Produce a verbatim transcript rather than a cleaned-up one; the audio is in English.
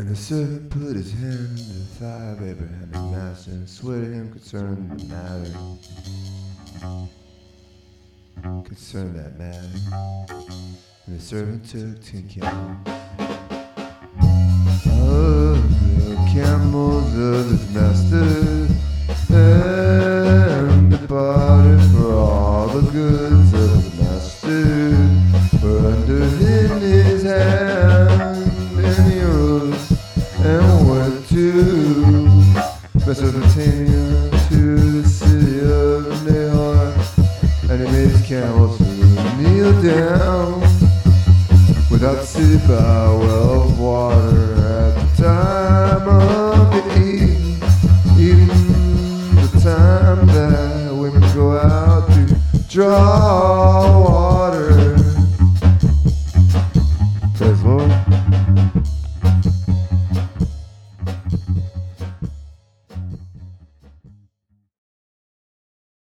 And the servant put his hand to the thigh of Abraham his master and swore to him concerning the matter. Concerning that matter. And the servant took ten camels of the camels of his master and departed for all the goods of the master were under in his hand. And he rose and went to Mesopotamia, to the city of Nahor, and he made his camels to kneel down without city by a well of water at the time of the evening, even the time that women go out to draw water. Teslone.